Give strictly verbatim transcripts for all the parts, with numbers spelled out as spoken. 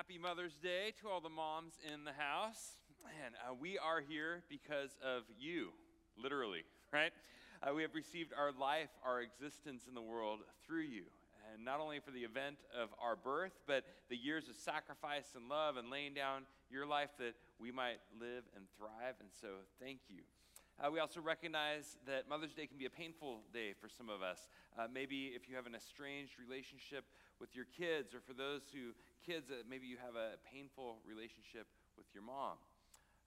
Happy Mother's Day to all the moms in the house. And uh, we are here because of you, literally, right? Uh, we have received our life, our existence in the world through you. And not only for the event of our birth, but the years of sacrifice and love and laying down your life that we might live and thrive. And so thank you. Uh, we also recognize that Mother's Day can be a painful day for some of us. Uh, maybe if you have an estranged relationship with your kids, or for those who kids, uh, maybe you have a painful relationship with your mom.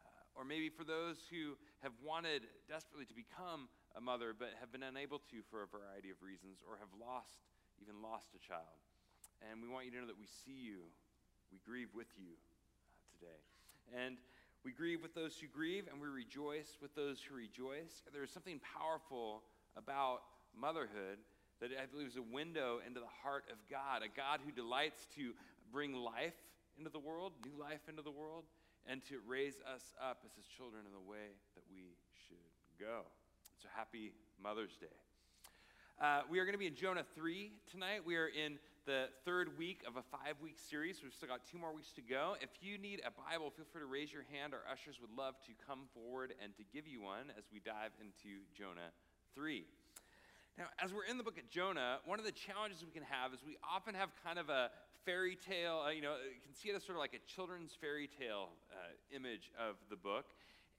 Uh, or maybe for those who have wanted desperately to become a mother but have been unable to for a variety of reasons, or have lost, even lost a child. And we want you to know that we see you, we grieve with you uh, today. And we grieve with those who grieve, and we rejoice with those who rejoice. There is something powerful about motherhood that I believe is a window into the heart of God, a God who delights to bring life into the world, new life into the world, and to raise us up as his children in the way that we should go. So happy Mother's Day. Uh, we are going to be in Jonah three tonight. We are in the third week of a five-week series. We've still got two more weeks to go. If you need a Bible, feel free to raise your hand. Our ushers would love to come forward and to give you one as we dive into Jonah three. Now, as we're in the book of Jonah, one of the challenges we can have is we often have kind of a fairy tale, uh, you know, you can see it as sort of like a children's fairy tale uh, image of the book.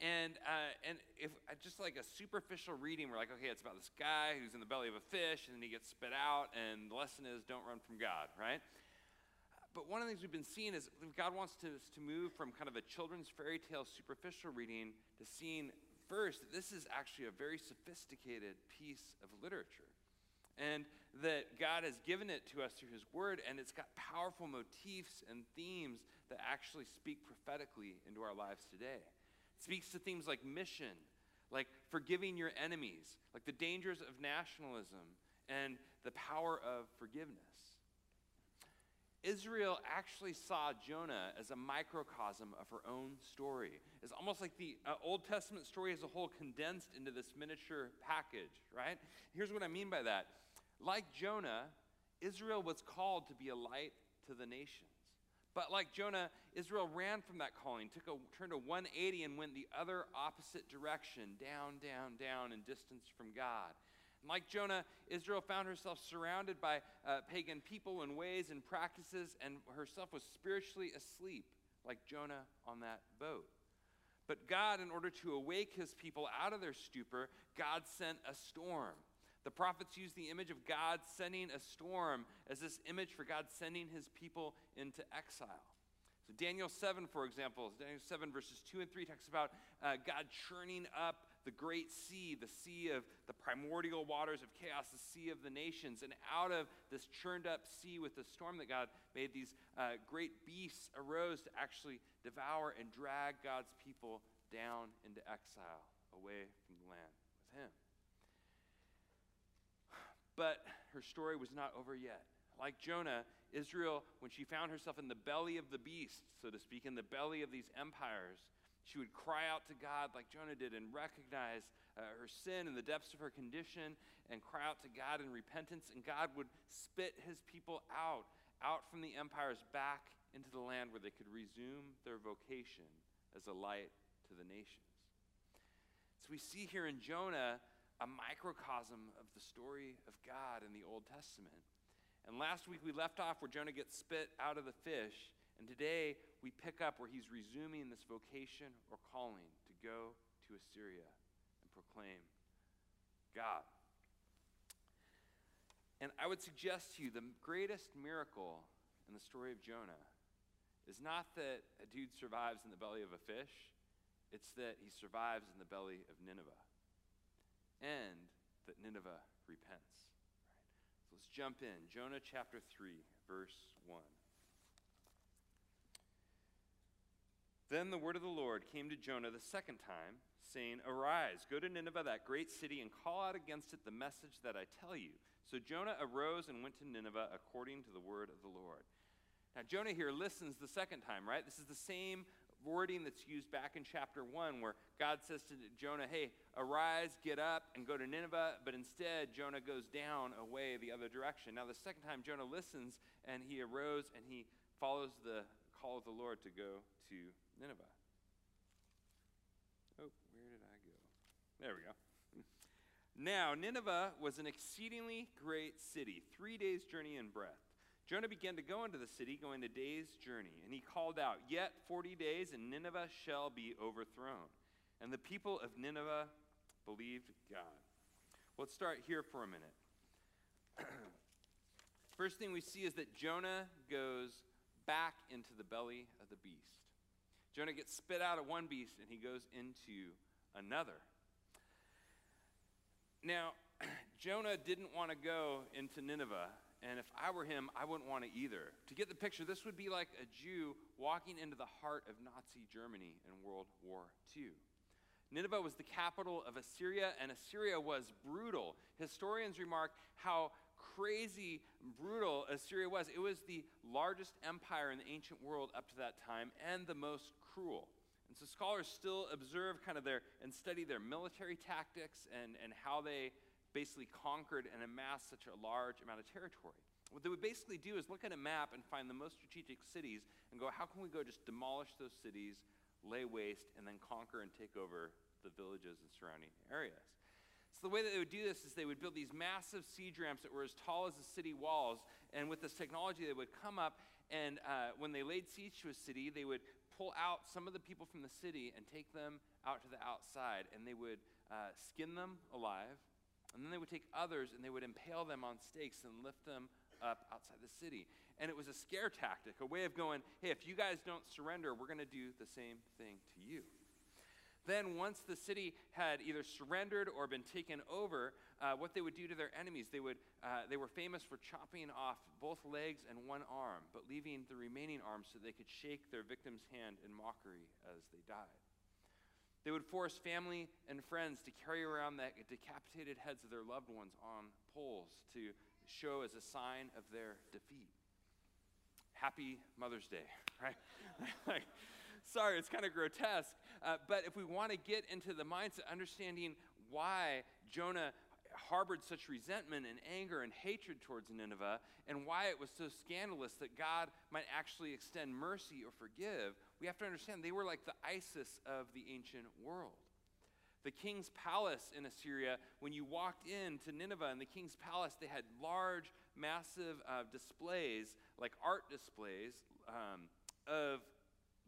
And uh, and if just like a superficial reading, we're like, okay, it's about this guy who's in the belly of a fish, and then he gets spit out, and the lesson is don't run from God, right? But one of the things we've been seeing is God wants us to, to move from kind of a children's fairy tale superficial reading to seeing first that this is actually a very sophisticated piece of literature, and that God has given it to us through his word, and it's got powerful motifs and themes that actually speak prophetically into our lives today. Speaks to themes like mission, like forgiving your enemies, like the dangers of nationalism, and the power of forgiveness. Israel actually saw Jonah as a microcosm of her own story. It's almost like the uh, Old Testament story as a whole condensed into this miniature package, right? Here's what I mean by that. Like Jonah, Israel was called to be a light to the nations. But like Jonah, Israel ran from that calling, took a, turned a one eighty and went the other opposite direction, down, down, down, and distance from God. And like Jonah, Israel found herself surrounded by uh, pagan people and ways and practices, and herself was spiritually asleep, like Jonah on that boat. But God, in order to awake his people out of their stupor, God sent a storm. The prophets use the image of God sending a storm as this image for God sending his people into exile. So Daniel seven, for example, Daniel seven verses two and three talks about uh, God churning up the great sea, the sea of the primordial waters of chaos, the sea of the nations. And out of this churned up sea with the storm that God made, these uh, great beasts arose to actually devour and drag God's people down into exile, away from the land with him. But her story was not over yet. Like Jonah, Israel, when she found herself in the belly of the beast, so to speak, in the belly of these empires, she would cry out to God like Jonah did and recognize uh, her sin and the depths of her condition and cry out to God in repentance, and God would spit his people out, out from the empires back into the land where they could resume their vocation as a light to the nations. So we see here in Jonah a microcosm of the story of God in the Old Testament. And last week we left off where Jonah gets spit out of the fish, and today we pick up where he's resuming this vocation or calling to go to Assyria and proclaim God. And I would suggest to you the greatest miracle in the story of Jonah is not that a dude survives in the belly of a fish, it's that he survives in the belly of Nineveh. And that Nineveh repents. Right. So let's jump in. Jonah chapter three, verse one. Then the word of the Lord came to Jonah the second time, saying, "Arise, go to Nineveh, that great city, and call out against it the message that I tell you." So Jonah arose and went to Nineveh according to the word of the Lord. Now Jonah here listens the second time, right? This is the same wording that's used back in chapter one where God says to Jonah, hey, arise, get up, and go to Nineveh. But instead, Jonah goes down away the other direction. Now, the second time Jonah listens, and he arose, and he follows the call of the Lord to go to Nineveh. Oh, where did I go? There we go. Now, Nineveh was an exceedingly great city, three days' journey in breadth. Jonah began to go into the city, going a day's journey, and he called out, "Yet forty days, and Nineveh shall be overthrown." And the people of Nineveh believed God. Well, let's start here for a minute. First thing we see is that Jonah goes back into the belly of the beast. Jonah gets spit out of one beast, and he goes into another. Now, Jonah didn't want to go into Nineveh. And if I were him, I wouldn't want to either. To get the picture, this would be like a Jew walking into the heart of Nazi Germany in World War Two. Nineveh was the capital of Assyria, and Assyria was brutal. Historians remark how crazy brutal Assyria was. It was the largest empire in the ancient world up to that time and the most cruel. And so scholars still observe kind of their and study their military tactics and, and how they basically conquered and amassed such a large amount of territory. What they would basically do is look at a map and find the most strategic cities and go, how can we go just demolish those cities, lay waste, and then conquer and take over the villages and surrounding areas? So the way that they would do this is they would build these massive siege ramps that were as tall as the city walls, and with this technology they would come up, and uh, when they laid siege to a city, they would pull out some of the people from the city and take them out to the outside, and they would uh, skin them alive. And then they would take others and they would impale them on stakes and lift them up outside the city. And it was a scare tactic, a way of going, hey, if you guys don't surrender, we're going to do the same thing to you. Then once the city had either surrendered or been taken over, uh, what they would do to their enemies, they would uh, they were famous for chopping off both legs and one arm, but leaving the remaining arm so they could shake their victim's hand in mockery as they died. They would force family and friends to carry around the decapitated heads of their loved ones on poles to show as a sign of their defeat. Happy Mother's Day, right? Like, sorry, it's kind of grotesque, uh, but if we want to get into the mindset, understanding why Jonah harbored such resentment and anger and hatred towards Nineveh and why it was so scandalous that God might actually extend mercy or forgive, we have to understand they were like the ISIS of the ancient world. The king's palace in Assyria, when you walked into Nineveh and the king's palace, they had large, massive uh, displays, like art displays, um, of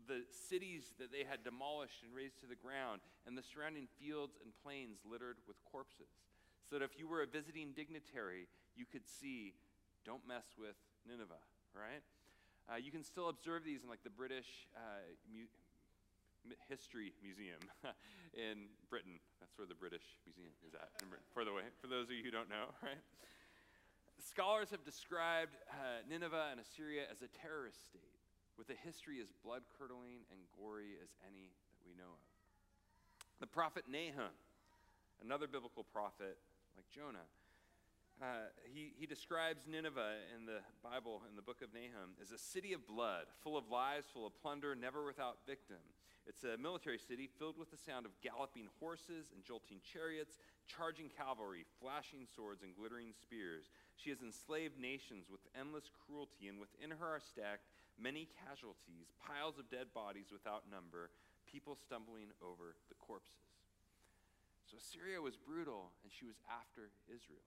the cities that they had demolished and razed to the ground and the surrounding fields and plains littered with corpses. So that if you were a visiting dignitary, you could see, don't mess with Nineveh, right? Uh, you can still observe these in like the British uh, mu- History Museum in Britain. That's where the British Museum is at, in Britain, for, the way, for those of you who don't know, right? Scholars have described uh, Nineveh and Assyria as a terrorist state, with a history as blood-curdling and gory as any that we know of. The prophet Nahum, another biblical prophet, like Jonah. Uh, he, he describes Nineveh in the Bible, in the book of Nahum, as a city of blood, full of lies, full of plunder, never without victim. It's a military city filled with the sound of galloping horses and jolting chariots, charging cavalry, flashing swords, and glittering spears. She has enslaved nations with endless cruelty, and within her are stacked many casualties, piles of dead bodies without number, people stumbling over the corpses. So Assyria was brutal, and she was after Israel.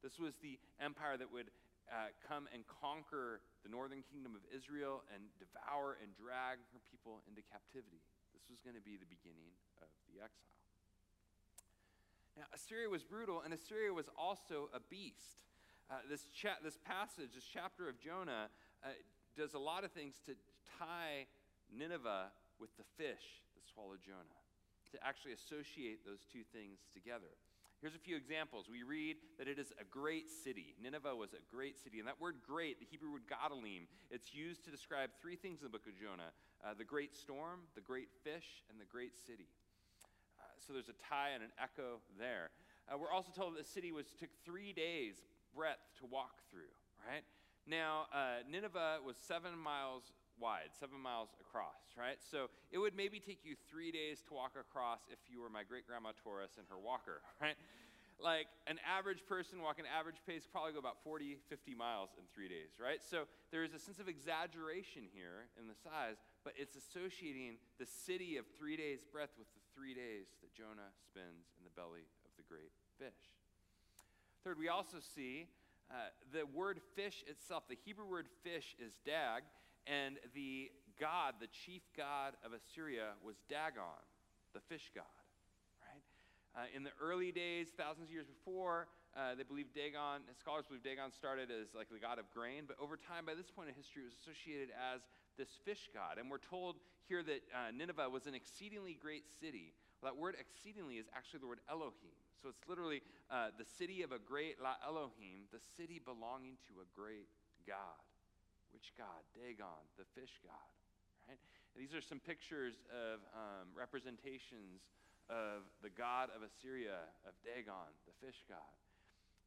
This was the empire that would uh, come and conquer the northern kingdom of Israel and devour and drag her people into captivity. This was going to be the beginning of the exile. Now, Assyria was brutal, and Assyria was also a beast. Uh, this, cha- this passage, this chapter of Jonah, uh, does a lot of things to tie Nineveh with the fish that swallowed Jonah, to actually associate those two things together. Here's a few examples. We read that it is a great city. Nineveh was a great city. And that word great, the Hebrew word gadalim, it's used to describe three things in the book of Jonah. Uh, the great storm, the great fish, and the great city. Uh, so there's a tie and an echo there. Uh, we're also told that the city was took three days' breadth to walk through, right? Now, uh, Nineveh was seven miles wide, seven miles across, right? So it would maybe take you three days to walk across if you were my great-grandma Taurus and her walker, right? like an average person walking average pace probably go about forty, fifty miles in three days, right? So there is a sense of exaggeration here in the size, but it's associating the city of three days' breadth with the three days that Jonah spends in the belly of the great fish. Third, we also see uh, the word fish itself. The Hebrew word fish is dag, and the god, the chief god of Assyria, was Dagon, the fish god. Uh, in the early days, thousands of years before, uh, they believed Dagon, scholars believe Dagon started as like the god of grain, but over time, by this point in history, it was associated as this fish god. And we're told here that uh, Nineveh was an exceedingly great city. Well, that word exceedingly is actually the word Elohim. So it's literally uh, the city of a great, la Elohim, the city belonging to a great god. Which god? Dagon, the fish god. Right? And these are some pictures of um, representations of the god of Assyria, of Dagon, the fish god.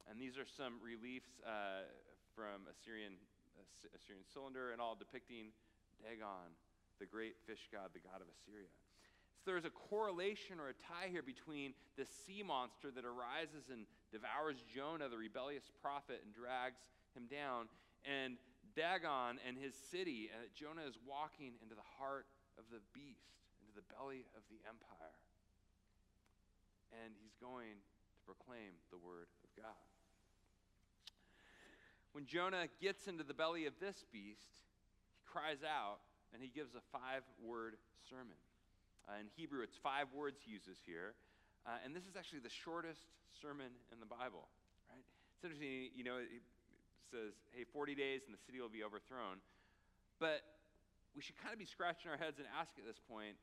And these are some reliefs uh, from Assyrian, Assyrian cylinder and all depicting Dagon, the great fish god, the god of Assyria. So there's a correlation or a tie here between the sea monster that arises and devours Jonah, the rebellious prophet, and drags him down, and Dagon and his city, and that Jonah is walking into the heart of the beast, into the belly of the empire. And he's going to proclaim the word of God. When Jonah gets into the belly of this beast, he cries out and he gives a five-word sermon. Uh, in Hebrew, it's five words he uses here. Uh, and this is actually the shortest sermon in the Bible. Right? It's interesting, you know, it says, hey, forty days and the city will be overthrown. But we should kind of be scratching our heads and asking at this point,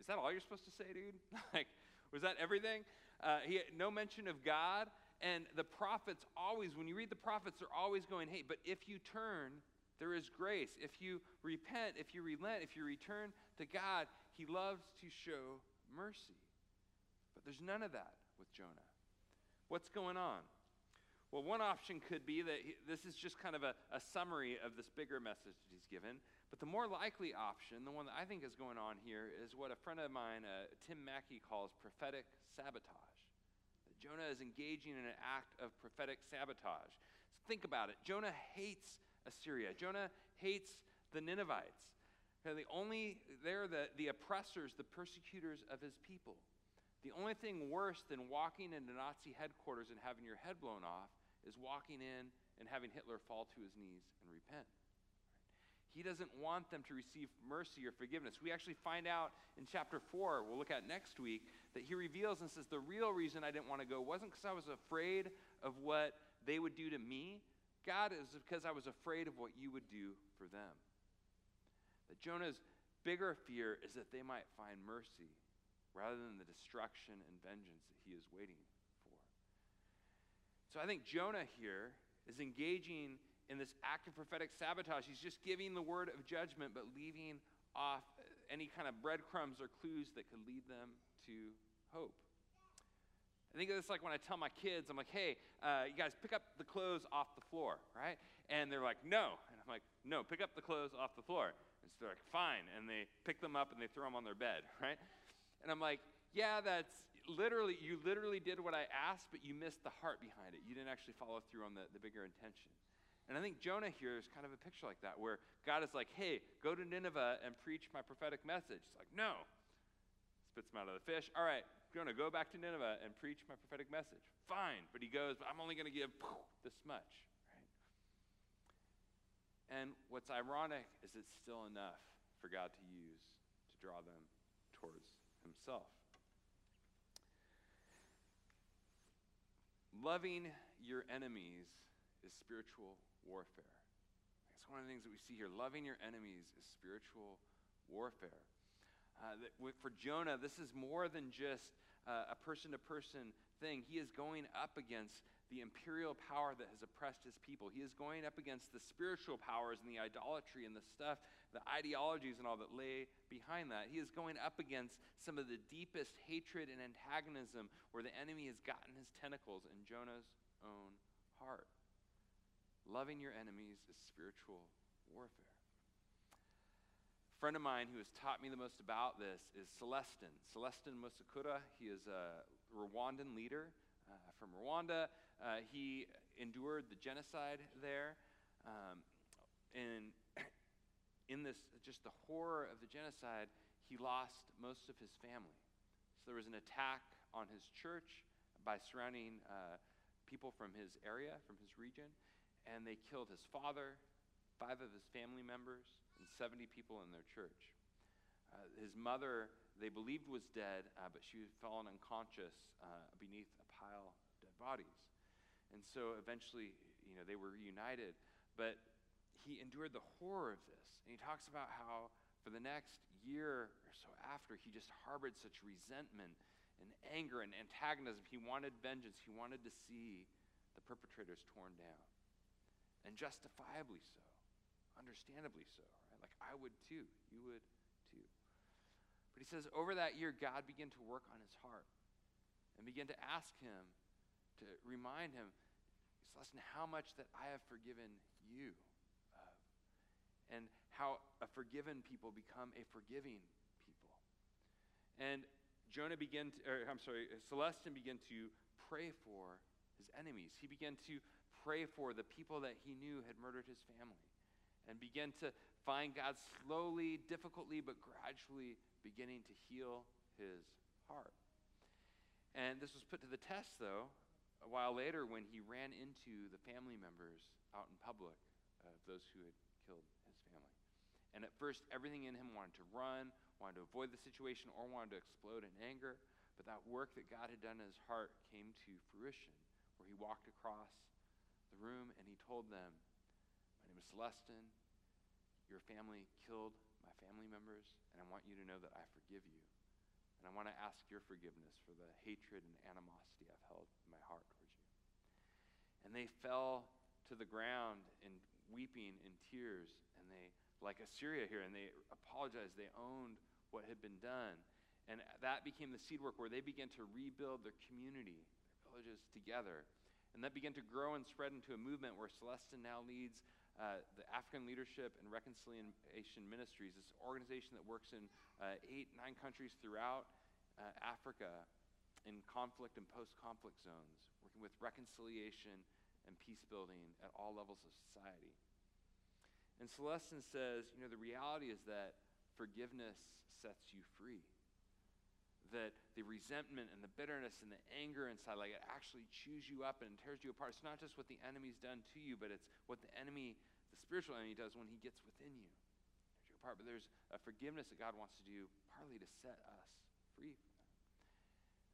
is that all you're supposed to say, dude? Like, was that everything? Uh, he had no mention of God, and the prophets always, when you read the prophets, they're always going, hey, but if you turn, there is grace. If you repent, if you relent, if you return to God, he loves to show mercy. But there's none of that with Jonah. What's going on? Well, one option could be that he, this is just kind of a, a summary of this bigger message that he's given. But the more likely option, the one that I think is going on here, is what a friend of mine, uh, Tim Mackey, calls prophetic sabotage. That Jonah is engaging in an act of prophetic sabotage. So think about it. Jonah hates Assyria. Jonah hates the Ninevites. They're the only, they're the, the oppressors, the persecutors of his people. The only thing worse than walking into Nazi headquarters and having your head blown off is walking in and having Hitler fall to his knees and repent. He doesn't want them to receive mercy or forgiveness. We actually find out in chapter four, we'll look at next week, that he reveals and says, the real reason I didn't want to go wasn't because I was afraid of what they would do to me. God, is because I was afraid of what you would do for them. That Jonah's bigger fear is that they might find mercy rather than the destruction and vengeance that he is waiting for. So I think Jonah here is engaging in this act of prophetic sabotage. He's just giving the word of judgment, but leaving off any kind of breadcrumbs or clues that could lead them to hope. I think of this like when I tell my kids, I'm like, hey, uh, you guys, pick up the clothes off the floor, right? And they're like, no. And I'm like, no, pick up the clothes off the floor. And so they're like, fine. And they pick them up and they throw them on their bed, right? And I'm like, yeah, that's literally, you literally did what I asked, but you missed the heart behind it. You didn't actually follow through on the, the bigger intention. And I think Jonah here is kind of a picture like that, where God is like, hey, go to Nineveh and preach my prophetic message. It's like, no. Spits him out of the fish. All right, Jonah, go back to Nineveh and preach my prophetic message. Fine. But he goes, but I'm only going to give this much. Right? And what's ironic is it's still enough for God to use to draw them towards himself. Loving your enemies is spiritual warfare. That's one of the things that we see here. Loving your enemies is spiritual warfare. Uh, that w for Jonah, this is more than just uh, a person-to-person thing. He is going up against the imperial power that has oppressed his people. He is going up against the spiritual powers and the idolatry and the stuff, the ideologies and all that lay behind that. He is going up against some of the deepest hatred and antagonism where the enemy has gotten his tentacles in Jonah's own heart. Loving your enemies is spiritual warfare. A friend of mine who has taught me the most about this is Célestin. Célestin Musekura. He is a Rwandan leader uh, from Rwanda. Uh, he endured the genocide there. Um, and in this, just the horror of the genocide, he lost most of his family. So there was an attack on his church by surrounding uh, people from his area, from his region, and they killed his father, five of his family members, and seventy people in their church. Uh, his mother, they believed, was dead, uh, but she had fallen unconscious uh, beneath a pile of dead bodies. And so eventually, you know, they were reunited. But he endured the horror of this. And he talks about how for the next year or so after, he just harbored such resentment and anger and antagonism. He wanted vengeance. He wanted to see the perpetrators torn down. And justifiably so, understandably so, right? Like I would too, you would too. But he says over that year, God began to work on his heart and began to ask him, to remind him, Célestin, how much that I have forgiven you of. And how a forgiven people become a forgiving people. And Jonah began to, or I'm sorry, Célestin began to pray for his enemies. He began to pray for the people that he knew had murdered his family and began to find God slowly, difficultly, but gradually beginning to heal his heart. And this was put to the test, though, a while later when he ran into the family members out in public of uh, those who had killed his family. And at first, everything in him wanted to run, wanted to avoid the situation, or wanted to explode in anger. But that work that God had done in his heart came to fruition, where he walked across the room and he told them, my name is Célestin, your family killed my family members, and I want you to know that I forgive you. And I want to ask your forgiveness for the hatred and animosity I've held in my heart towards you. And they fell to the ground in weeping in tears, and they, like Assyria here, and they apologized. They owned what had been done. And that became the seed work where they began to rebuild their community, their villages together. And that began to grow and spread into a movement where Célestin now leads uh, the African Leadership and Reconciliation Ministries, this organization that works in uh, eight, nine countries throughout uh, Africa in conflict and post-conflict zones, working with reconciliation and peace building at all levels of society. And Célestin says, you know, the reality is that forgiveness sets you free. That the resentment and the bitterness and the anger inside, like it actually chews you up and tears you apart. It's not just what the enemy's done to you, but it's what the enemy, the spiritual enemy, does when he gets within you. Tears you apart. But there's a forgiveness that God wants to do, partly to set us free from that.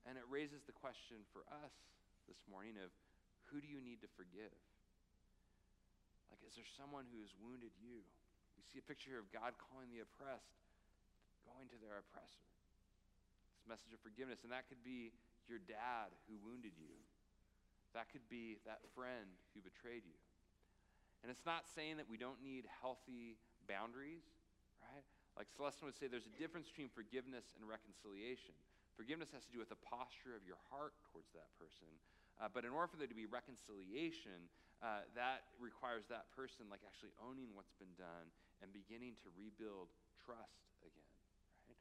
And it raises the question for us this morning of, who do you need to forgive? Like, is there someone who has wounded you? We see a picture of God calling the oppressed, going to their oppressor. This message of forgiveness, and that could be your dad who wounded you. That could be that friend who betrayed you. And it's not saying that we don't need healthy boundaries, right? Like Célestin would say, there's a difference between forgiveness and reconciliation. Forgiveness has to do with the posture of your heart towards that person. Uh, but in order for there to be reconciliation, uh, that requires that person like actually owning what's been done and beginning to rebuild trust again, right?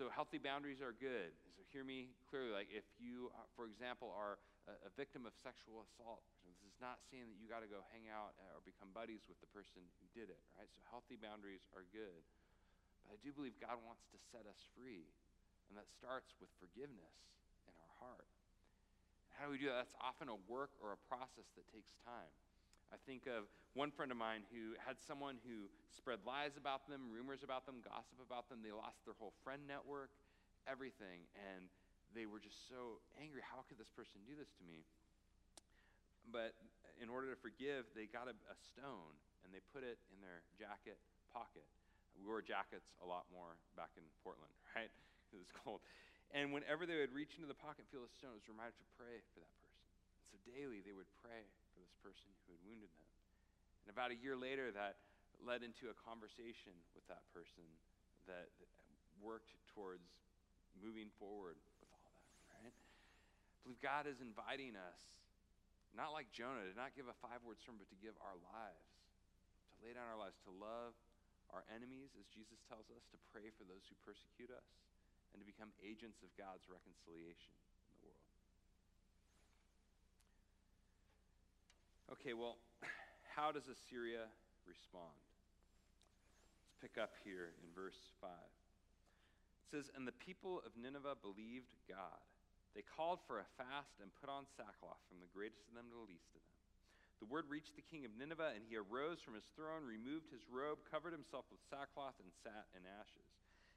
So healthy boundaries are good. So hear me clearly. Like if you, uh, for example, are a, a victim of sexual assault, this is not saying that you got to go hang out or become buddies with the person who did it, right? So healthy boundaries are good. But I do believe God wants to set us free, and that starts with forgiveness in our heart. How do we do that? That's often a work or a process that takes time. I think of one friend of mine who had someone who spread lies about them, rumors about them, gossip about them. They lost their whole friend network, everything, and they were just so angry. How could this person do this to me? But in order to forgive, they got a, a stone, and they put it in their jacket pocket. We wore jackets a lot more back in Portland, right? It was cold. And whenever they would reach into the pocket and feel the stone, it was a reminder to pray for that person. And so daily they would pray for this person who had wounded them. And about a year later, that led into a conversation with that person that, that worked towards moving forward with all that, right? I believe God is inviting us, not like Jonah, to not give a five-word sermon, but to give our lives, to lay down our lives, to love our enemies, as Jesus tells us, to pray for those who persecute us, and to become agents of God's reconciliation in the world. Okay, well, how does Assyria respond? Let's pick up here in verse five. It says, "And the people of Nineveh believed God. They called for a fast and put on sackcloth, from the greatest of them to the least of them. The word reached the king of Nineveh, and he arose from his throne, removed his robe, covered himself with sackcloth, and sat in ashes.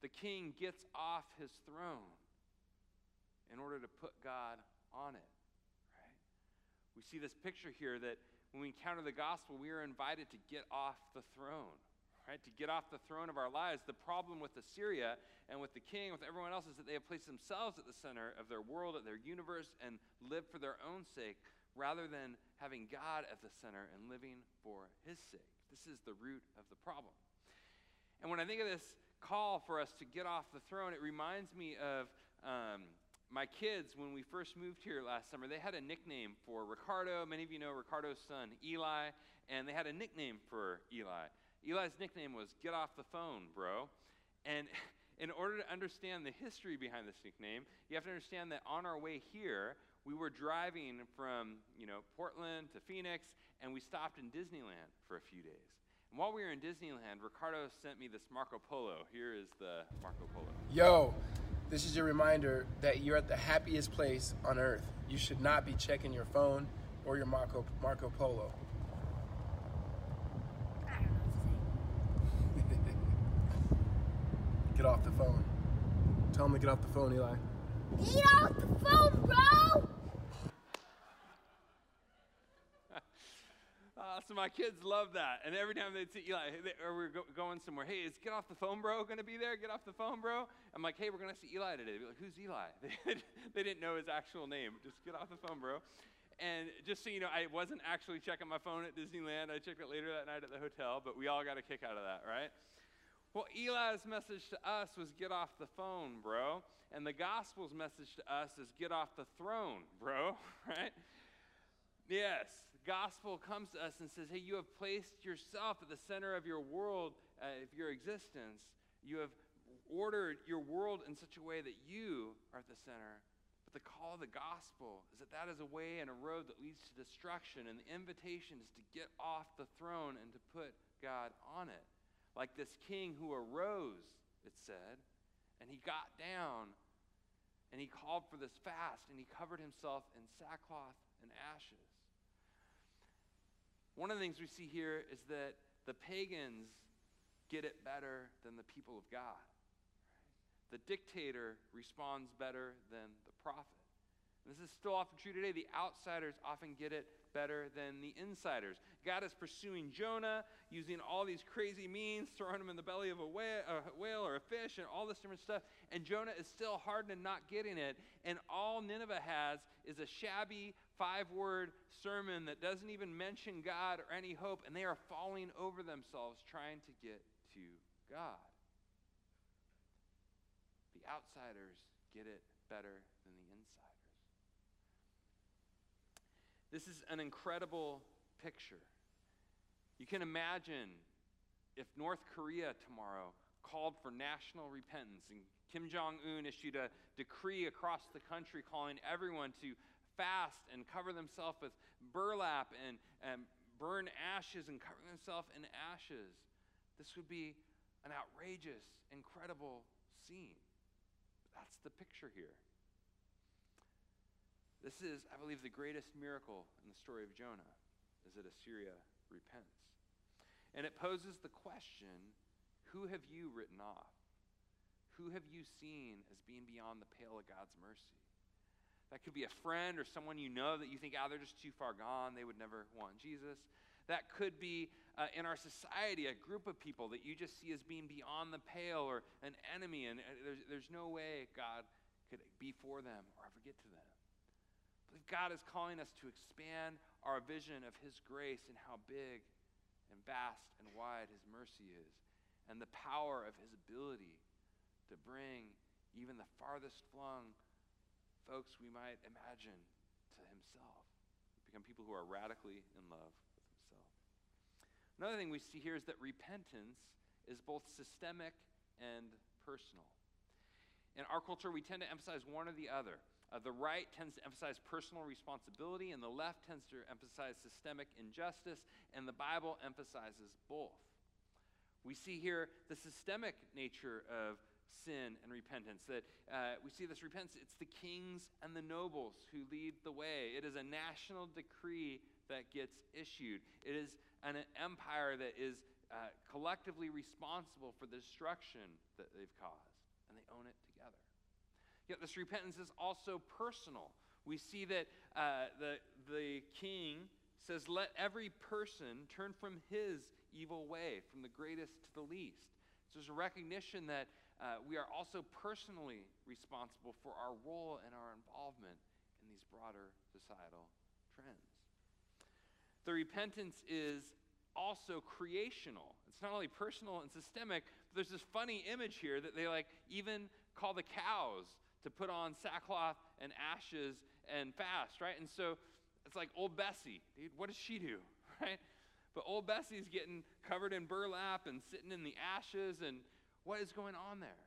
The king gets off his throne in order to put God on it, right? We see this picture here that when we encounter the gospel, we are invited to get off the throne, right? To get off the throne of our lives. The problem with Assyria and with the king, with everyone else, is that they have placed themselves at the center of their world, at their universe, and lived for their own sake, rather than having God at the center and living for his sake. This is the root of the problem. And when I think of this call for us to get off the throne, it reminds me of um, my kids. When we first moved here last summer, they had a nickname for Ricardo. Many of you know Ricardo's son, Eli, and they had a nickname for Eli. Eli's nickname was, "Get off the phone, bro." And in order to understand the history behind this nickname, you have to understand that on our way here, we were driving from, you know, Portland to Phoenix, and we stopped in Disneyland for a few days. And while we were in Disneyland, Ricardo sent me this Marco Polo. Here is the Marco Polo. Yo. This is your reminder that you're at the happiest place on earth. You should not be checking your phone or your Marco, Marco Polo. I don't know what to say. Get off the phone. Tell him to get off the phone, Eli. Get off the phone, bro! uh, so my kids love that. And every time they'd see Eli, they, or we're go, going somewhere, "Hey, is Get Off the Phone, Bro going to be there? Get off the phone, bro." I'm like, "Hey, we're going to see Eli today." They'd be like, "Who's Eli?" They, they didn't know his actual name. Just "Get Off the Phone, Bro." And just so you know, I wasn't actually checking my phone at Disneyland. I checked it later that night at the hotel, but we all got a kick out of that, right? Well, Eli's message to us was, "Get off the phone, bro." And the gospel's message to us is, "Get off the throne, bro," right? Yes, the gospel comes to us and says, hey, you have placed yourself at the center of your world, uh, of your existence. You have ordered your world in such a way that you are at the center. But the call of the gospel is that that is a way and a road that leads to destruction. And the invitation is to get off the throne and to put God on it. Like this king who arose, it said, and he got down, and he called for this fast, and he covered himself in sackcloth and ashes. One of the things we see here is that the pagans get it better than the people of God. The dictator responds better than the prophet. And this is still often true today. The outsiders often get it better than the insiders. God is pursuing Jonah, using all these crazy means, throwing him in the belly of a whale, a whale or a fish and all this different stuff, and Jonah is still hardened and not getting it, and all Nineveh has is a shabby five-word sermon that doesn't even mention God or any hope, and they are falling over themselves trying to get to God. The outsiders get it better than the insiders. This is an incredible picture. You can imagine if North Korea tomorrow called for national repentance and Kim Jong-un issued a decree across the country calling everyone to fast and cover themselves with burlap and, and burn ashes and cover themselves in ashes. This would be an outrageous, incredible scene. That's the picture here. This is, I believe, the greatest miracle in the story of Jonah, is that Assyria repents. And it poses the question, who have you written off? Who have you seen as being beyond the pale of God's mercy? That could be a friend or someone you know that you think, ah, oh, they're just too far gone. They would never want Jesus. That could be, uh, in our society, a group of people that you just see as being beyond the pale, or an enemy, and there's, there's no way God could be for them or ever get to them. God is calling us to expand are a vision of his grace and how big and vast and wide his mercy is, and the power of his ability to bring even the farthest flung folks we might imagine to himself. We become people who are radically in love with himself. Another thing we see here is that repentance is both systemic and personal. In our culture, we tend to emphasize one or the other. Uh, the right tends to emphasize personal responsibility, and the left tends to emphasize systemic injustice, and the Bible emphasizes both. We see here the systemic nature of sin and repentance, that uh, we see this repentance, it's the kings and the nobles who lead the way. It is a national decree that gets issued. It is an empire that is uh, collectively responsible for the destruction that they've caused, and they own it together. Yet this repentance is also personal. We see that uh, the, the king says, let every person turn from his evil way, from the greatest to the least. So there's a recognition that uh, we are also personally responsible for our role and our involvement in these broader societal trends. The repentance is also creational. It's not only personal and systemic, but there's this funny image here that they like even call the cows to put on sackcloth and ashes and fast, right? And so it's like old Bessie, dude, what does she do, right? But old Bessie's getting covered in burlap and sitting in the ashes, and what is going on there?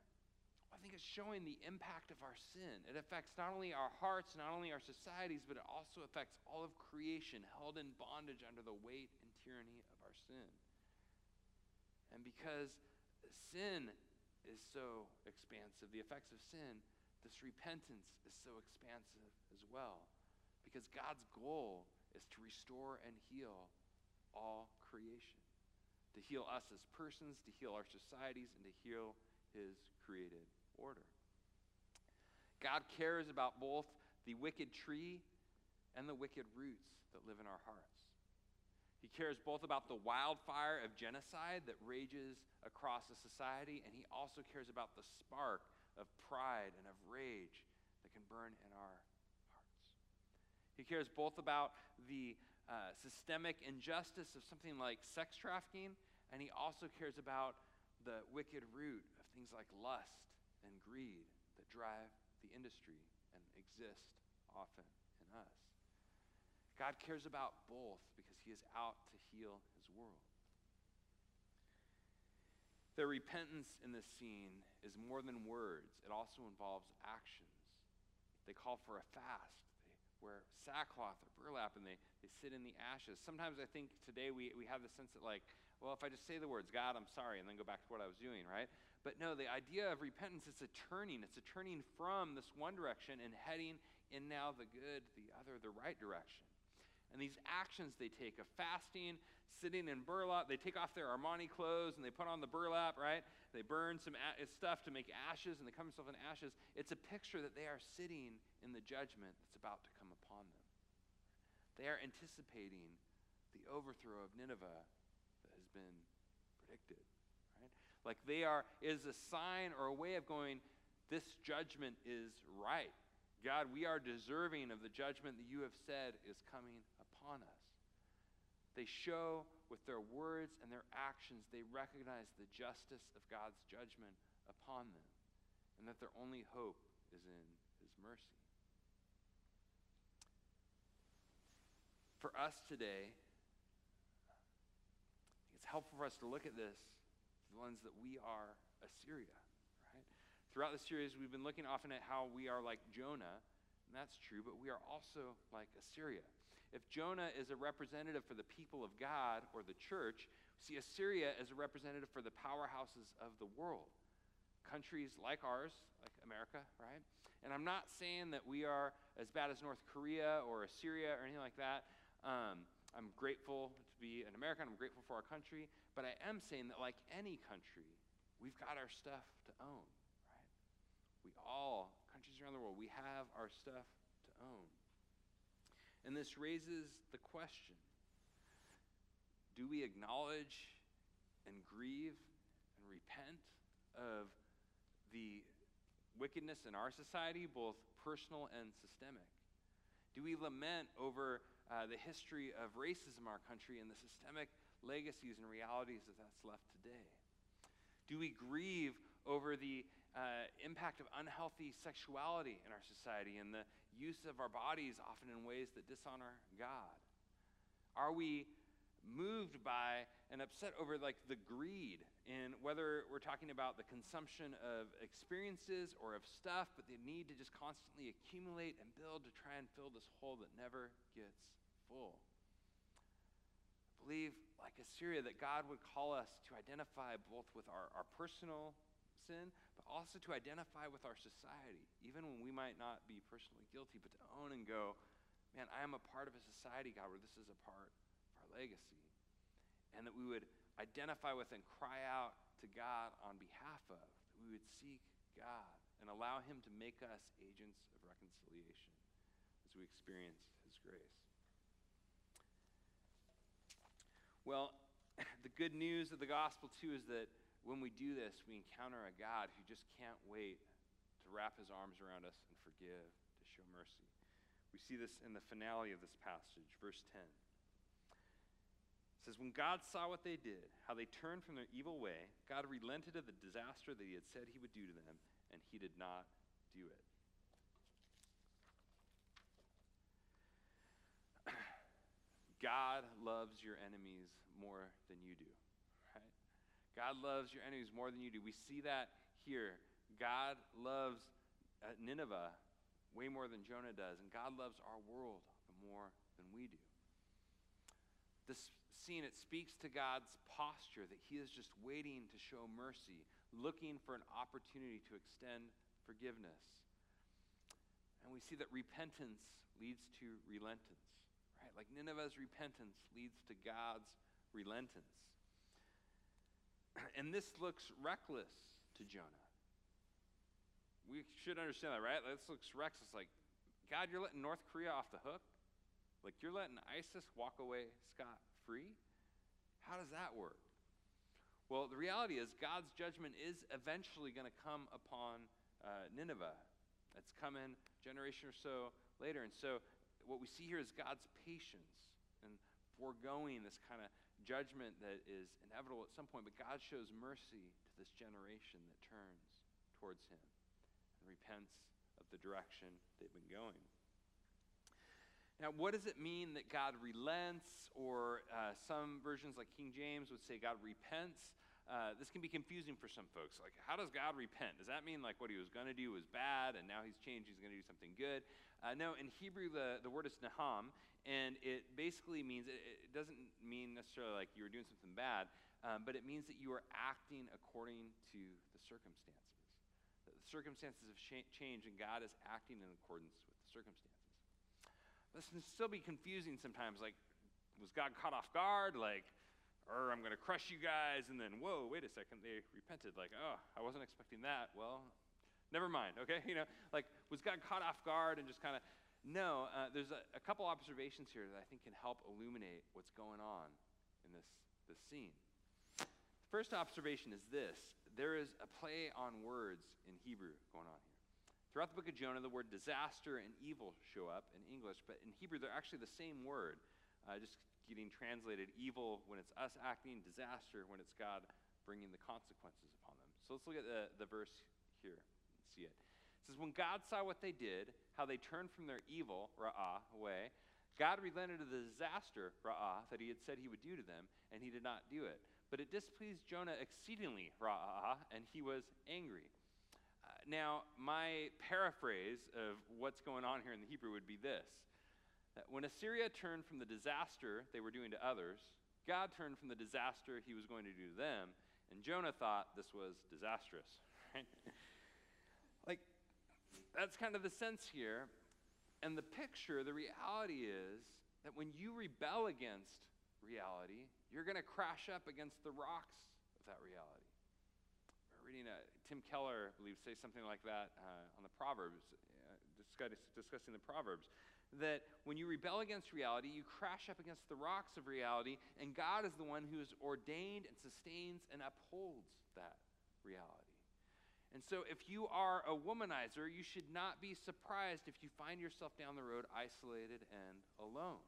I think it's showing the impact of our sin. It affects not only our hearts, not only our societies, but it also affects all of creation, held in bondage under the weight and tyranny of our sin. And because sin is so expansive, the effects of sin, this repentance is so expansive as well, because God's goal is to restore and heal all creation, to heal us as persons, to heal our societies, and to heal his created order. God cares about both the wicked tree and the wicked roots that live in our hearts. He cares both about the wildfire of genocide that rages across a society, and he also cares about the spark of pride and of rage that can burn in our hearts. He cares both about the Uh, systemic injustice of something like sex trafficking, and he also cares about the wicked root of things like lust and greed that drive the industry and exist often in us. God cares about both because he is out to heal his world. Their repentance in this scene is more than words. It also involves actions. They call for a fast. They wear sackcloth or burlap, and they, they sit in the ashes. Sometimes I think today we, we have the sense that like, well, if I just say the words, God, I'm sorry, and then go back to what I was doing, right? But no, the idea of repentance, it's a turning. It's a turning from this one direction and heading in now the good, the other, the right direction. And these actions they take of fasting, sitting in burlap, they take off their Armani clothes and they put on the burlap, right? They burn some a- stuff to make ashes and they cover themselves in ashes. It's a picture that they are sitting in the judgment that's about to come upon them. They are anticipating the overthrow of Nineveh that has been predicted, right? Like they are, it is a sign or a way of going, this judgment is right. God, we are deserving of the judgment that you have said is coming upon us. They show with their words and their actions, they recognize the justice of God's judgment upon them, and that their only hope is in his mercy. For us today, it's helpful for us to look at this through the lens that we are Assyria, right? Throughout the series, we've been looking often at how we are like Jonah, and that's true, but we are also like Assyria. If Jonah is a representative for the people of God or the church, we see Assyria as a representative for the powerhouses of the world, countries like ours, like America, right? And I'm not saying that we are as bad as North Korea or Assyria or anything like that. Um, I'm grateful to be an American. I'm grateful for our country, but I am saying that like any country, we've got our stuff to own. We all, countries around the world, we have our stuff to own. And this raises the question, do we acknowledge and grieve and repent of the wickedness in our society, both personal and systemic? Do we lament over uh, the history of racism in our country and the systemic legacies and realities that that's left today? Do we grieve over the uh, impact of unhealthy sexuality in our society and the use of our bodies often in ways that dishonor God? Are we moved by and upset over like the greed, in whether we're talking about the consumption of experiences or of stuff, but the need to just constantly accumulate and build to try and fill this hole that never gets full? I believe, like Assyria, that God would call us to identify both with our, our personal sin, but also to identify with our society, even when we might not be personally guilty, but to own and go, man, I am a part of a society, God, where this is a part legacy, and that we would identify with and cry out to God on behalf of, that we would seek God and allow him to make us agents of reconciliation as we experience his grace. Well, the good news of the gospel, too, is that when we do this, we encounter a God who just can't wait to wrap his arms around us and forgive, to show mercy. We see this in the finale of this passage, verse ten. It says, when God saw what they did, how they turned from their evil way, God relented of the disaster that he had said he would do to them, and he did not do it. God loves your enemies more than you do, right? God loves your enemies more than you do. We see that here. God loves uh, Nineveh way more than Jonah does, and God loves our world more than we do. This scene, it speaks to God's posture, that he is just waiting to show mercy, looking for an opportunity to extend forgiveness. And we see that repentance leads to relentance, right? Like Nineveh's repentance leads to God's relentance. And this looks reckless to Jonah. We should understand that, right? This looks reckless. Like, God, you're letting North Korea off the hook? Like, you're letting ISIS walk away scot-free? How does that work? Well, the reality is God's judgment is eventually going to come upon uh, Nineveh. That's coming a generation or so later. And so what we see here is God's patience and foregoing this kind of judgment that is inevitable at some point. But God shows mercy to this generation that turns towards him and repents of the direction they've been going. Now, what does it mean that God relents, or uh, some versions like King James would say God repents? Uh, this can be confusing for some folks. Like, how does God repent? Does that mean like what he was going to do was bad, and now he's changed, he's going to do something good? Uh, no, in Hebrew, the, the word is Nahum, and it basically means, it, it doesn't mean necessarily like you were doing something bad, um, but it means that you are acting according to the circumstances. That the circumstances have sh- changed, and God is acting in accordance with the circumstances. This can still be confusing sometimes, like, was God caught off guard, like, or I'm going to crush you guys, and then, whoa, wait a second, they repented, like, oh, I wasn't expecting that, well, never mind, okay, you know, like, was God caught off guard and just kind of, no, uh, there's a, a couple observations here that I think can help illuminate what's going on in this, this scene. The first observation is this: there is a play on words in Hebrew going on here. Throughout the book of Jonah, the word disaster and evil show up in English, but in Hebrew, they're actually the same word, uh, just getting translated evil when it's us acting, disaster when it's God bringing the consequences upon them. So let's look at the, the verse here and see it. It says, when God saw what they did, how they turned from their evil, ra'ah, away, God relented of the disaster, ra'ah, that he had said he would do to them, and he did not do it. But it displeased Jonah exceedingly, ra'ah, and he was angry. Now, my paraphrase of what's going on here in the Hebrew would be this: that when Assyria turned from the disaster they were doing to others, God turned from the disaster he was going to do to them, and Jonah thought this was disastrous. Right? Like, that's kind of the sense here. And the picture, the reality is that when you rebel against reality, you're going to crash up against the rocks of that reality. Reading uh, Tim Keller, I believe, say something like that uh, on the Proverbs, uh, discuss, discussing the Proverbs, that when you rebel against reality, you crash up against the rocks of reality, and God is the one who has ordained and sustains and upholds that reality. And so if you are a womanizer, you should not be surprised if you find yourself down the road isolated and alone.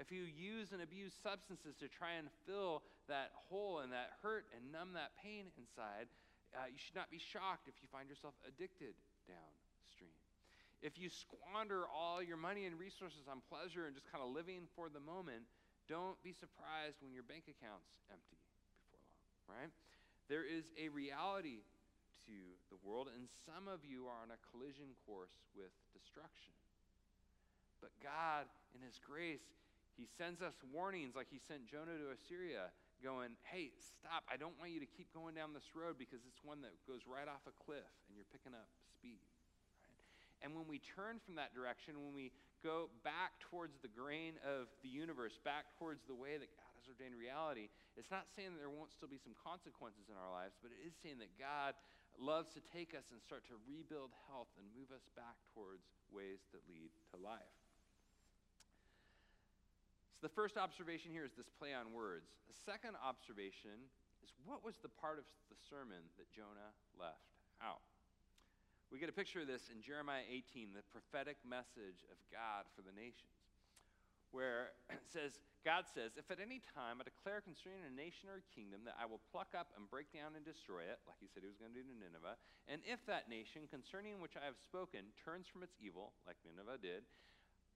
if you use and abuse substances to try and fill that hole and that hurt and numb that pain inside, uh, you should not be shocked if you find yourself addicted downstream. If you squander all your money and resources on pleasure and just kind of living for the moment, don't be surprised when your bank account's empty before long, right? There is a reality to the world, and some of you are on a collision course with destruction. But God, in his grace, he sends us warnings like he sent Jonah to Assyria, going, hey, stop, I don't want you to keep going down this road because it's one that goes right off a cliff and you're picking up speed. And when we turn from that direction, when we go back towards the grain of the universe, back towards the way that God has ordained reality, it's not saying that there won't still be some consequences in our lives, but it is saying that God loves to take us and start to rebuild health and move us back towards ways that lead to life. So the first observation here is this play on words. The second observation is, what was the part of the sermon that Jonah left out? We get a picture of this in Jeremiah eighteen, the prophetic message of God for the nations, where it says, God says, if at any time I declare concerning a nation or a kingdom that I will pluck up and break down and destroy it, like he said he was going to do to Nineveh, and if that nation concerning which I have spoken turns from its evil, like Nineveh did,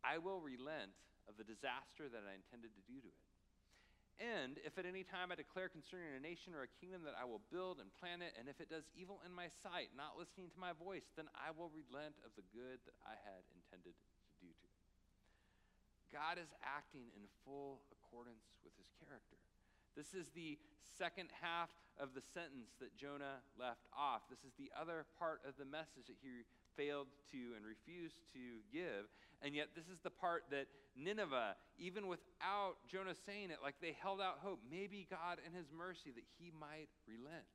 I will relent of the disaster that I intended to do to it. And if at any time I declare concerning a nation or a kingdom that I will build and plant it, and if it does evil in my sight, not listening to my voice, then I will relent of the good that I had intended to do to it. God is acting in full accordance with his character. This is the second half of the sentence that Jonah left off. This is the other part of the message that he failed to and refused to give. And yet this is the part that Nineveh, even without Jonah saying it, like they held out hope, maybe God in his mercy that he might relent.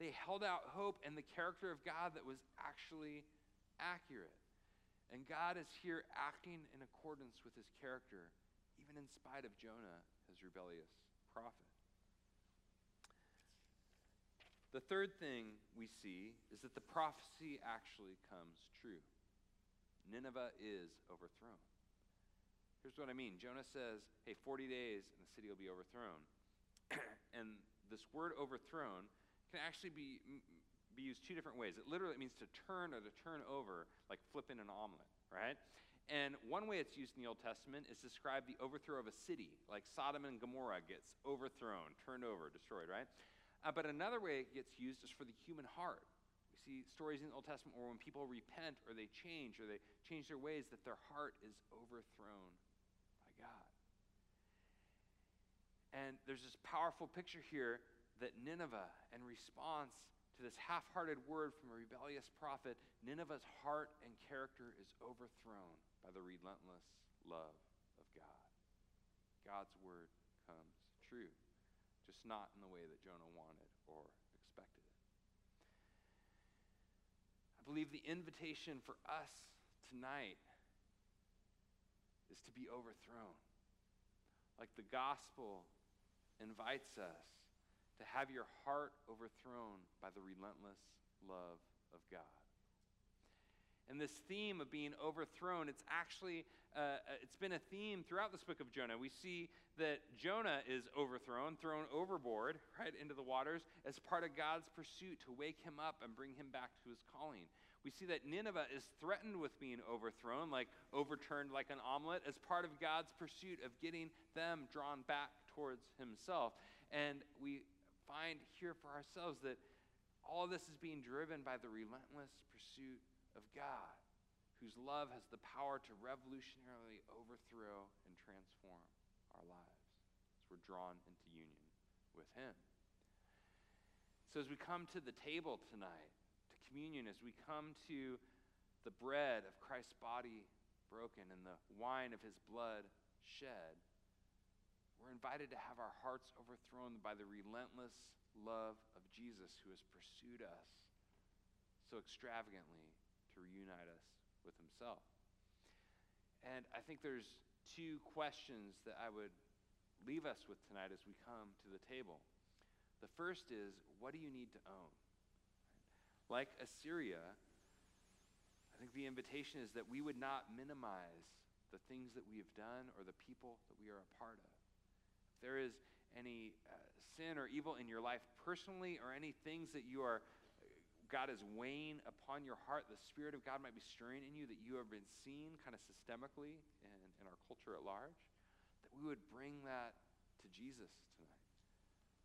They held out hope and the character of God that was actually accurate. And God is here acting in accordance with his character, even in spite of Jonah, his rebellious prophet. The third thing we see is that the prophecy actually comes true. Nineveh is overthrown. Here's what I mean. Jonah says, hey, forty days and the city will be overthrown. And this word overthrown can actually be, be used two different ways. It literally means to turn or to turn over, like flipping an omelet, right? And one way it's used in the Old Testament is to describe the overthrow of a city, like Sodom and Gomorrah gets overthrown, turned over, destroyed, right? Uh, but another way it gets used is for the human heart. We see stories in the Old Testament where when people repent or they change or they change their ways, that their heart is overthrown by God. And there's this powerful picture here that Nineveh, in response to this half-hearted word from a rebellious prophet, Nineveh's heart and character is overthrown by the relentless love of God. God's word comes true. Just not in the way that Jonah wanted or expected it. I believe the invitation for us tonight is to be overthrown. Like the gospel invites us to have your heart overthrown by the relentless love of God. And this theme of being overthrown, it's actually, uh, it's been a theme throughout this book of Jonah. We see that Jonah is overthrown, thrown overboard, right, into the waters as part of God's pursuit to wake him up and bring him back to his calling. We see that Nineveh is threatened with being overthrown, like overturned like an omelet, as part of God's pursuit of getting them drawn back towards himself. And we find here for ourselves that all of this is being driven by the relentless pursuit of God, whose love has the power to revolutionarily overthrow and transform our lives as we're drawn into union with him. So as we come to the table tonight, to communion, as we come to the bread of Christ's body broken and the wine of his blood shed, we're invited to have our hearts overthrown by the relentless love of Jesus, who has pursued us so extravagantly to reunite us with himself. And I think there's two questions that I would leave us with tonight as we come to the table. The first is, what do you need to own? Like Assyria, I think the invitation is that we would not minimize the things that we have done or the people that we are a part of. If there is any uh, sin or evil in your life personally, or any things that you are, God is weighing upon your heart, the Spirit of God might be stirring in you, that you have been seen kind of systemically and in our culture at large, that we would bring that to Jesus tonight.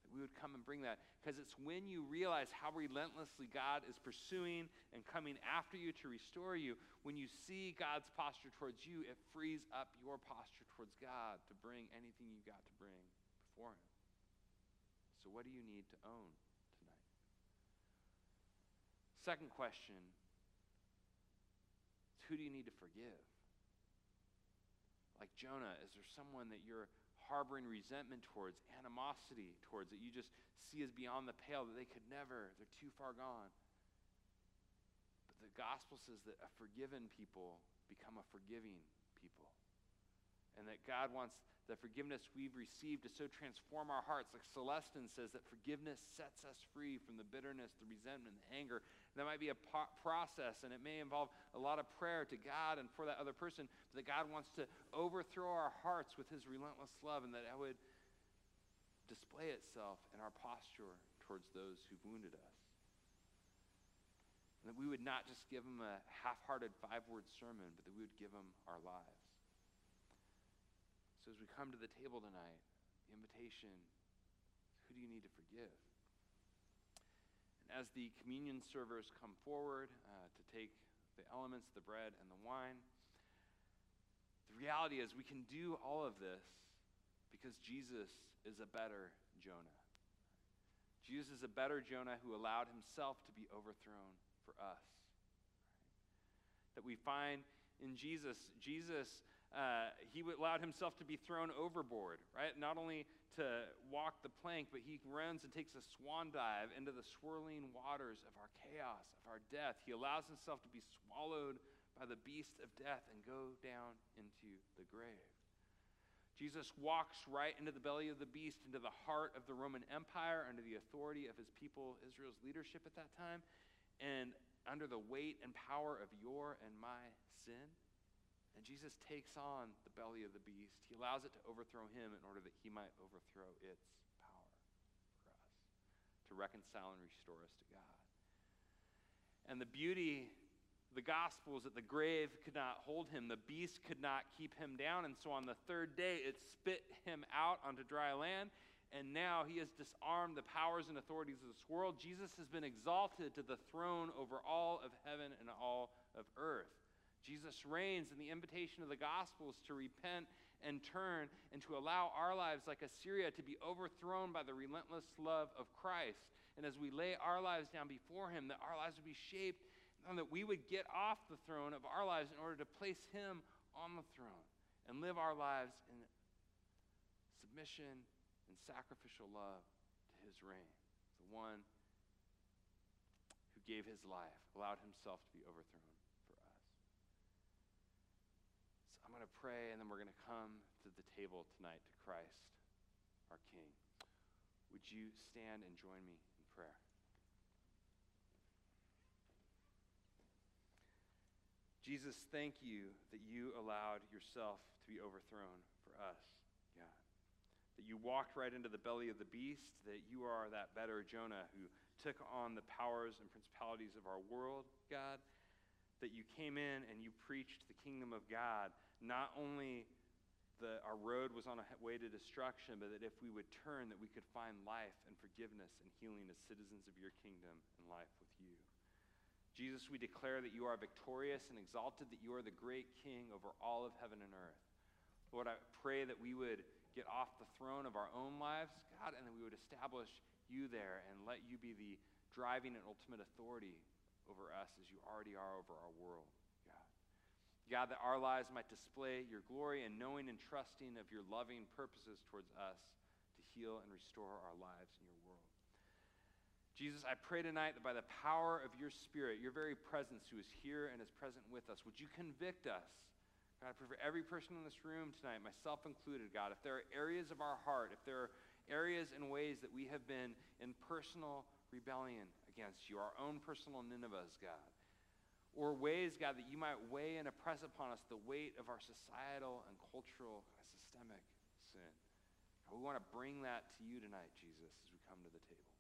That we would come and bring that, because it's when you realize how relentlessly God is pursuing and coming after you to restore you, when you see God's posture towards you, it frees up your posture towards God to bring anything you've got to bring before Him. So what do you need to own? Second question is, who do you need to forgive? Like Jonah, is there someone that you're harboring resentment towards, animosity towards, that you just see as beyond the pale, that they could never, they're too far gone? But the gospel says that a forgiven people become a forgiving people. And that God wants the forgiveness we've received to so transform our hearts. Like Célestin says, that forgiveness sets us free from the bitterness, the resentment, the anger. And that might be a po- process, and it may involve a lot of prayer to God and for that other person, but that God wants to overthrow our hearts with His relentless love, and that it would display itself in our posture towards those who've wounded us. And that we would not just give them a half-hearted five-word sermon, but that we would give them our lives. So as we come to the table tonight, the invitation, who do you need to forgive? And as the communion servers come forward uh, to take the elements, the bread and the wine, the reality is we can do all of this because Jesus is a better Jonah. Jesus is a better Jonah who allowed Himself to be overthrown for us. Right? That we find in Jesus, Jesus... Uh, he allowed Himself to be thrown overboard, right? Not only to walk the plank, but He runs and takes a swan dive into the swirling waters of our chaos, of our death. He allows Himself to be swallowed by the beast of death and go down into the grave. Jesus walks right into the belly of the beast, into the heart of the Roman Empire, under the authority of His people, Israel's leadership at that time, and under the weight and power of your and my sin. And Jesus takes on the belly of the beast. He allows it to overthrow Him in order that He might overthrow its power for us, to reconcile and restore us to God. And the beauty, the gospel, is that the grave could not hold Him. The beast could not keep Him down. And so on the third day, it spit Him out onto dry land. And now He has disarmed the powers and authorities of this world. Jesus has been exalted to the throne over all of heaven and all of earth. Jesus reigns, and the invitation of the gospel is to repent and turn and to allow our lives, like Assyria, to be overthrown by the relentless love of Christ. And as we lay our lives down before Him, that our lives would be shaped, and that we would get off the throne of our lives in order to place Him on the throne and live our lives in submission and sacrificial love to His reign. The one who gave His life, allowed Himself to be overthrown. So I'm going to pray, and then we're going to come to the table tonight to Christ, our King. Would you stand and join me in prayer? Jesus, thank You that You allowed Yourself to be overthrown for us, God. That You walked right into the belly of the beast, that You are that better Jonah who took on the powers and principalities of our world, God. That You came in and You preached the kingdom of God. Not only that our road was on a way to destruction, but that if we would turn, that we could find life and forgiveness and healing as citizens of Your kingdom and life with You. Jesus, we declare that You are victorious and exalted, that You are the great King over all of heaven and earth. Lord, I pray that we would get off the throne of our own lives, God, and that we would establish You there and let You be the driving and ultimate authority over us as You already are over our world, God. God, that our lives might display Your glory, and knowing and trusting of Your loving purposes towards us to heal and restore our lives in Your world. Jesus, I pray tonight that by the power of Your Spirit, Your very presence who is here and is present with us, would You convict us? God, I pray for every person in this room tonight, myself included, God, if there are areas of our heart, if there are areas and ways that we have been in personal rebellion against You, our own personal Ninevehs, God. or ways, God, that you might weigh and oppress upon us the weight of our societal and cultural and systemic sin. God, we want to bring that to you tonight, Jesus, as we come to the table.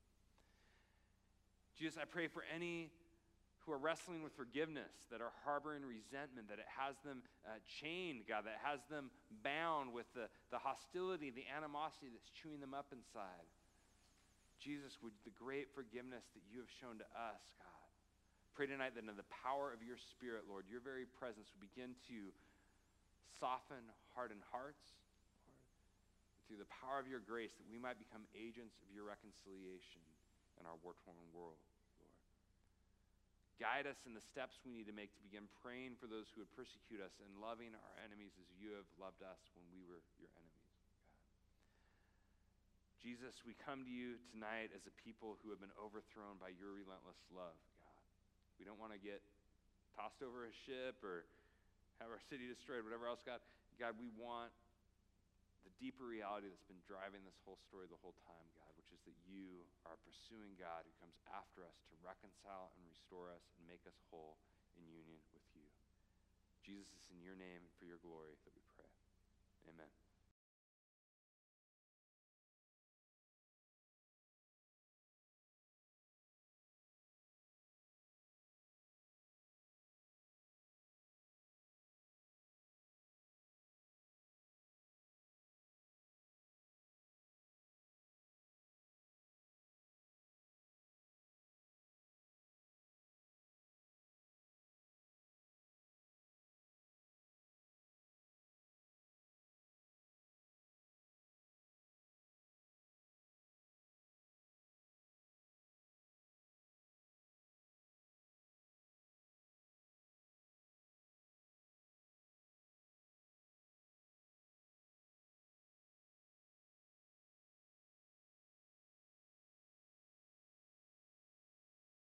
Jesus, I pray for any who are wrestling with forgiveness, that are harboring resentment, that it has them uh, chained, God, that it has them bound with the, the hostility, the animosity that's chewing them up inside. Jesus, would the great forgiveness that you have shown to us, God, pray tonight that in the power of your Spirit, Lord, your very presence would begin to soften hardened hearts, Lord, through the power of your grace, that we might become agents of your reconciliation in our war-torn world. Guide us in the steps we need to make to begin praying for those who would persecute us and loving our enemies as you have loved us when we were your enemies, God. Jesus, we come to you tonight as a people who have been overthrown by your relentless love, God. We don't want to get tossed over a ship or have our city destroyed, whatever else, God. God, we want the deeper reality that's been driving this whole story the whole time, God, which is that you are a pursuing God who comes after us to reconcile and restore us and make us whole in union with you. Jesus, it's in your name and for your glory that we pray. Amen.